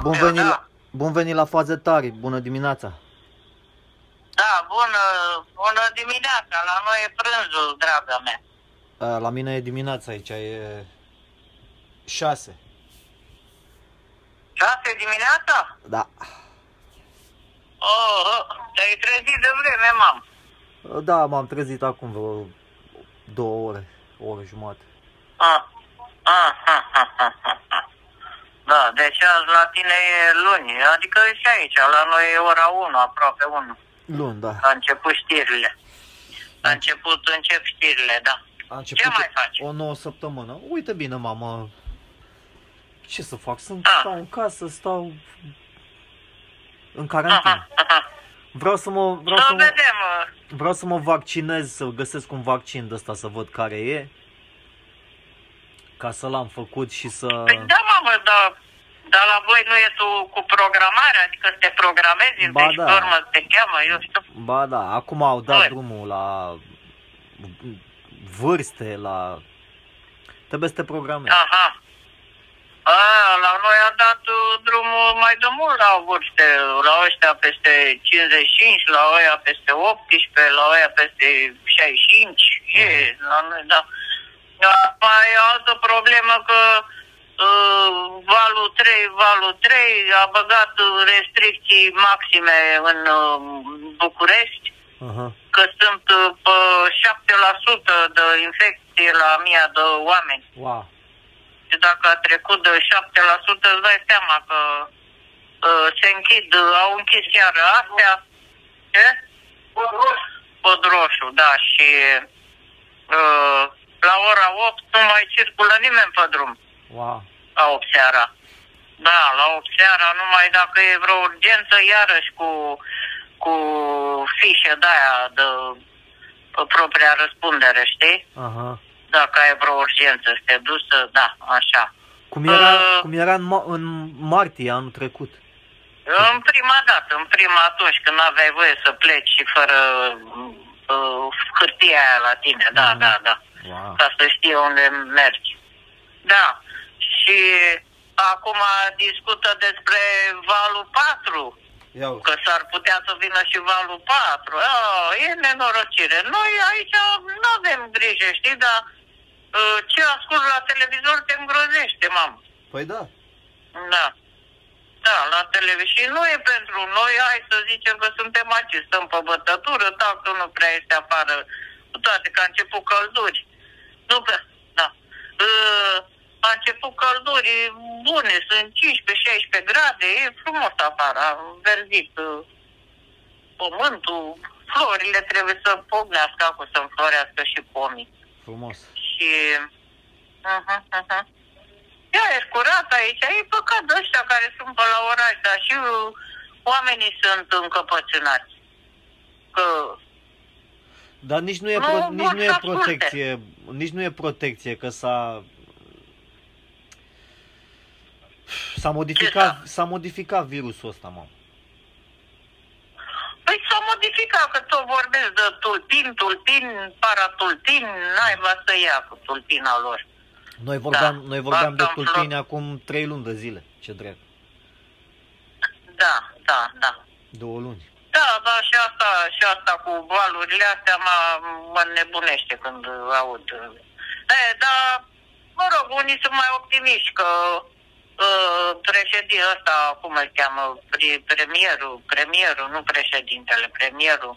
Bun venit la Faze Tari, bună dimineața! Da, bună dimineața, la noi e prânzul, draga mea. La mine e dimineața aici, e 6. 6 dimineața? Da. Oh, te-ai trezit de vreme, mam. Da, m-am trezit acum vreo 2 ore, o oră jumătate. Da, deci azi la tine e luni, adică e și aici, la noi e ora 1, aproape 1. Luni, da. A început știrile. Încep știrile, da. Ce mai faci? O nouă săptămână. Uite bine, mama. Ce să fac? Stau în casă, stau în carantină. Vreau să mă vaccinez, să găsesc un vaccin de ăsta, să văd care e. Ca să l-am făcut și să... Păi da, mamă, dar la voi nu e tu cu programarea? Adică să te programezi, deci da. Formă, să te cheamă, eu știu. Ba da, acum au dat drumul la vârste, la... Trebuie să te programezi. Aha. A, la noi a dat drumul mai de mult la vârste, la ăștia peste 55, la ăia peste 18, la ăia peste 65, e, la noi, da. Mai e o altă problemă că valul 3 a băgat restricții maxime în București, că sunt 7% de infecție la 1000 de oameni. Wow. Și dacă a trecut de 7%, îți dai seama că au închis iară astea. Ce? Pod roșu, da, și... la ora 8 nu mai circulă nimeni pe drum. Wow. La 8 seara. Da, la 8 seara, numai dacă e vreo urgență, iarăși cu fișe de-aia de propria răspundere, știi? Aha. Dacă ai vreo urgență, să te duci, da, așa. Cum era în martie anul trecut? În prima dată, atunci când aveai voie să pleci și fără hârtia aia la tine, da. Wow. Ca să știe unde mergi. Da. Și acum discută despre valul 4. Că s-ar putea să vină și valul 4. E nenorocire. Noi aici nu avem grijă, știi, dar ce ascult la televizor te îngrozește, mamă. Păi da. Da. Da, la televizor. Și nu e pentru noi, hai să zicem că suntem aici, stăm pe bătătură, dacă nu prea este afară. Cu toate că a început călduri. Nu pe... Da. A început călduri bune, sunt 15-16 grade, e frumos afară, a înverzit pământul, florile trebuie să pognească acolo, să înflorească și pomii. Frumos. Și... Ia, ești curat aici, e păcat de ăștia care sunt pe la oraș, dar și oamenii sunt încăpățânați. Că... Dar nici nu e protecție, că s-a modificat virusul ăsta, mamă. Păi s-a modificat, că tot vorbesc de tulpin, paratulpin, naiba să ia cu tulpina lor. Noi vorbeam de tulpini acum 3 luni de zile, ce drept. Da. 2 luni. Da, și asta cu valurile astea mă nebunește când aud. Dar, mă rog, unii sunt mai optimiști că președintele ăsta, cum îl cheamă, premierul, nu președintele, premierul,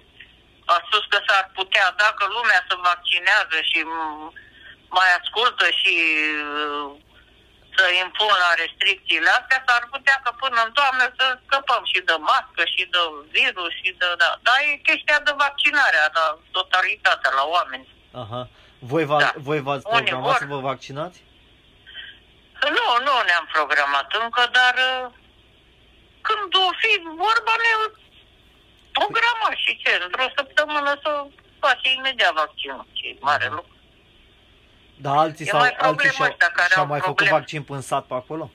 a spus că s-ar putea, dacă lumea se vaccinează și mai ascultă și să impun la restricțiile astea, s-ar putea că până în toamnă să scăpăm și de mască, și de virus, și de... Da. Dar e chestia de vaccinare, la totalitatea, la oameni. Aha. Voi v-ați programat să vă vaccinați? Nu ne-am programat încă, dar când o fi vorba, ne programăm și ce? Într-o săptămână să face imediat vaccinul, ce e mare lucru. Dar alții și-au mai făcut vaccin până în sat pe acolo?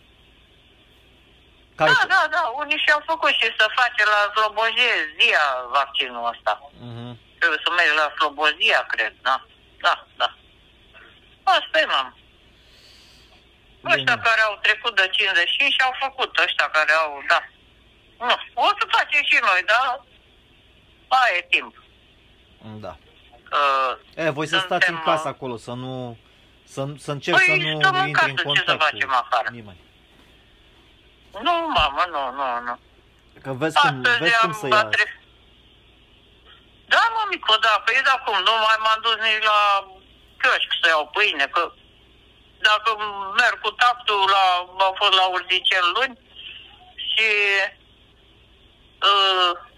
Da, unii și-au făcut și se face la Slobozia vaccinul ăsta. Trebuie să mergi la Slobozia, cred, da. Asta e, mamă. Ăștia care au trecut de 55 au făcut, ăștia care au, da. Nu, o să facem și noi, dar aia e timp. Da. E, voi să stați în casă acolo, să nu... Să încerc păi, să nu intri în contact. Păi, ce să facem afară? Nimeni. Nu, mamă, nu. Că vezi cum să ia... Da, mă, mică, da, păi e de acum, nu mai m-am dus nici la chioșc să iau pâine, că dacă merg cu tactul, am fost la Urzicel luni și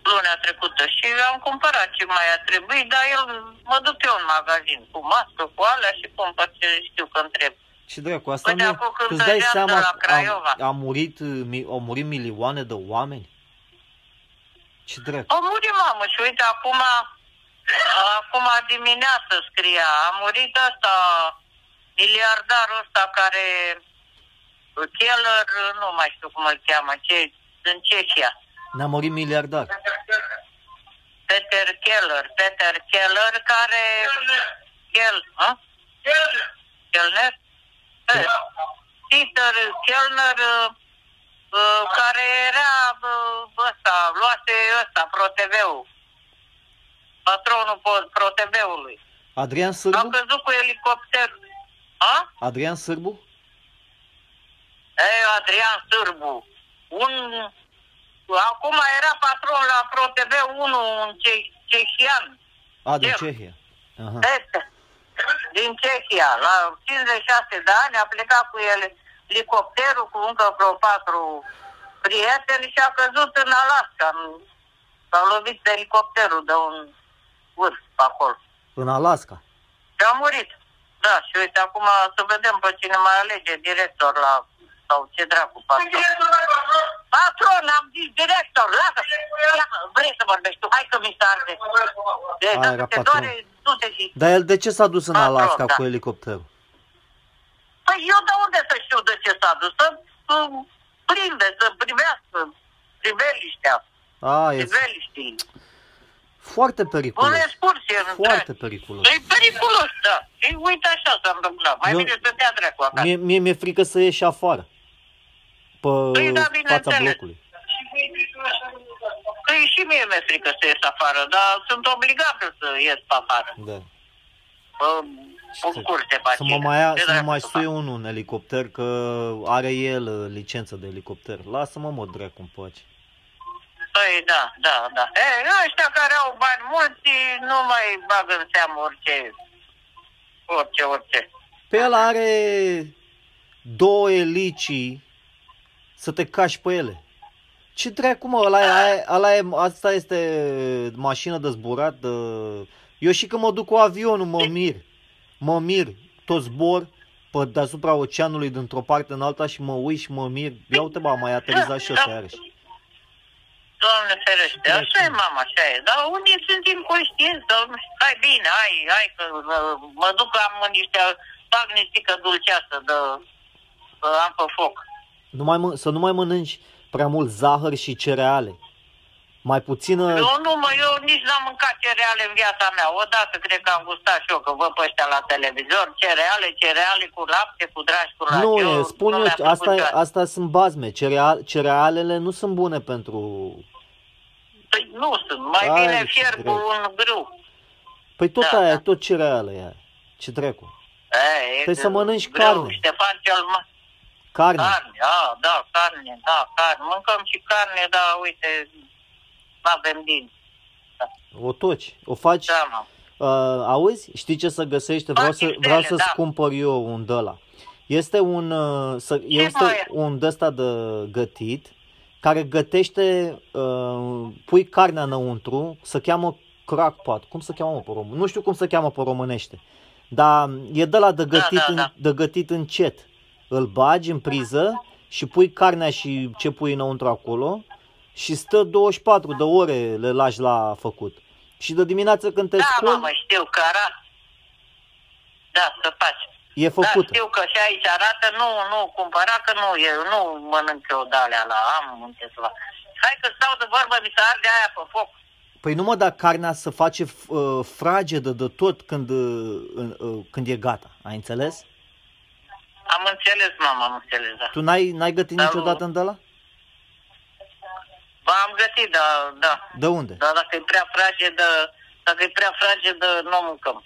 lunea trecută și am cumpărat ce mai a trebuit, dar el mă duc eu în magazin cu mască, cu alea și cumpăr ce știu că întreb. Și dracu, asta păi nu... Îți dai seama că au murit milioane de oameni? Ce drept? A murit, mamă, și uite, acum dimineață scria, a murit ăsta, miliardarul ăsta care, Kellner, nu mai știu cum îl cheamă, în Cehia. Ne-a murit miliardar. Peter Kellner, care... Kellner? Da. Peter Kellner... care era ăsta, luase ăsta, ProTV-ul. Patronul ProTV-ului. Adrian Sârbu? Am căzut cu elicopterul. Adrian Sârbu? Ei, Adrian Sârbu. Acum era patron la ProTV, un cehian. Din Cehia. Aha. Din Cehia. La 56 de ani a plecat cu ele. Elicopterul cu încă vreo 4 prieteni și a căzut în Alaska. S-a lovit de elicopterul de un urs acolo. În Alaska? Și a murit. Da, și uite, acum să vedem pe cine mai alege director la... sau ce dracu, patron. Patron, am zis director, lasă, vrei să vorbești tu, hai că mi se arde. Aia era patron. Dar el de ce s-a dus în Alaska cu elicopterul? Păi eu de unde să știu de ce s-a dus? Să prinde, să privească priveliștea. Priveliștii. Foarte periculos. Un excursie. Foarte periculos. E periculos, da. E, uite așa s-a întâmplat. Mai bine să te dracu acasă. Mie mi-e frică să ieși afară. Pe fața blocului. Că și mie mi-e frică să ies afară, dar sunt obligată să ies pe afară. Da. Să mă mai sui unul în elicopter, că are el licență de elicopter. Lasă-mă, mă, dracu, în pace. Păi, da. Ei, ăștia care au bani mulți nu mai bagă în seamă orice. Pe ăla are două elicii să te cași pe ele. Ce dracu, mă, asta este mașină de zburat, eu și când mă duc cu avionul, mă mir, tot zbor pe deasupra oceanului dintr-o parte în alta și mă uit și mă mir. Ia uite, bă, mai aterizat și ăsta iarăși. Doamne ferește, așa e, mama, așa e. Dar unii sunt inconștienți, dar hai bine, hai că mă duc, fac nistică dulceasă, am pe foc. Să nu mai mănânci prea mult zahăr și cereale. Mai puțină... Eu nici n-am mâncat cereale în viața mea. Odată cred că am gustat și eu, că văd pe ăștia la televizor. Cereale cu lapte, cu dragi, cu lapte. Astea sunt bazme. Cerealele nu sunt bune pentru... Păi nu sunt. Mai bine fier cu un grâu. Păi tot aia, tot cereale e. Ce dracu. Trebuie să mănânci carne. Ștefan cel mare. Carne. Mâncăm și carne, dar uite... N-avem din. O toci, o faci. Da, auzi? Știi ce să găsești? Vreau să-ți cumpăr eu un d-ăla. Este un d-ăsta de gătit care gătește, pui carnea înăuntru, se cheamă crackpot. Cum se cheamă pe românește? Nu știu cum se cheamă pe românește. Dar e d-ăla de gătit, de gătit încet. Îl bagi în priză și pui carnea și ce pui înăuntru acolo. Și stă 24 de ore le lași la făcut. Și de dimineață când te scoli... Da, mă, știu că arată. Da, să faci. E făcut. Da, știu că și aici arată, nu cumpăra, că nu mănânc eu de alea am un ceva. Hai că stau de vorbă, mi se arde aia pe foc. Păi numai dacă carnea se face fragedă de tot când e gata, ai înțeles? Am înțeles, mama, am înțeles, da. Tu n-ai gătit niciodată în ăla? Ba, am gătit, da. De unde? Dar dacă e prea fragedă, nu o mâncăm.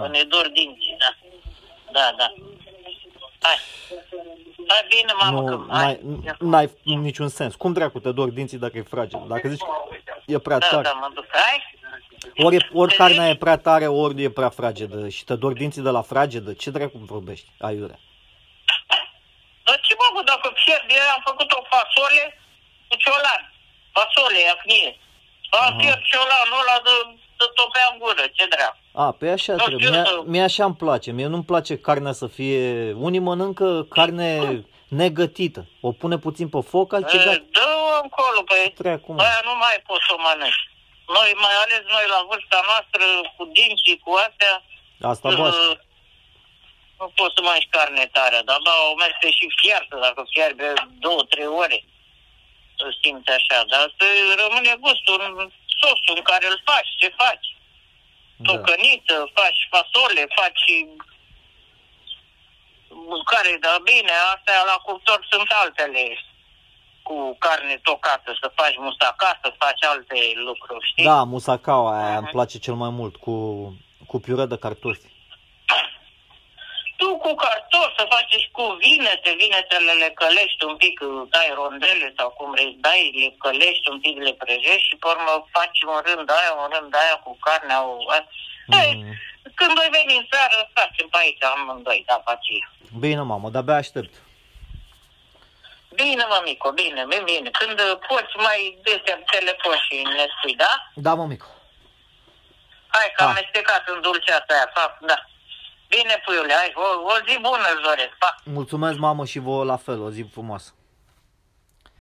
Că ne dor dinții, da. Da. Hai. Hai bine, mamă, că... N-ai niciun sens. Cum dracu te dor dinții dacă e fragedă? Dacă zici că e prea tare. Da, mă duc. Hai. Ori carnea e prea tare, ori e prea fragedă și te dor dinții de la fragedă. Ce dracu vorbești, aiurea? Da, ce mă, dacă pierd, eu am făcut o fasole cu ciolan. Fasole, acnie. Am pierd ciolanul ăla de topea în gură, ce dracu. A, pe așa trebuie. Mie așa îmi place. Mie nu-mi place carnea să fie... Unii mănâncă carne negătită. O pune puțin pe foc, altceva. Dă-o încolo, păi. Aia nu mai poți să o mănânci. Noi, mai ales noi la vârsta noastră, cu dinții, cu astea, nu poți să mănânci carne tare, dar o merge și fiartă, dacă fierbe 2-3 ore, îl simți așa, dar rămâne gustul, sosul în care îl faci, ce faci? Da. Tocăniță, faci fasole, faci care, dar bine, astea la cuptor sunt altele. Cu carne tocată, să faci musaca, să faci alte lucruri, știi? Da, musacaua aia îmi place cel mai mult, cu piure de cartofi. Tu cu cartofi, să faci și cu vinete, le lecălești un pic, dai rondele sau cum vrei, dai, le călești un pic, le prăjești și pe urmă faci un rând aia cu carnea, Când voi veni în seară, facem pe aici amândoi, da, faci. Bine, mamă, de-abia aștept. Bine, mămico, bine. Când poți mai desea telefon și ne spui, da? Da, mămico. Hai, că am estecat în dulceața aia, da. Bine, puiule, hai, o zi bună, Zorez, pa. Mulțumesc, mamă, și vouă la fel, o zi frumoasă.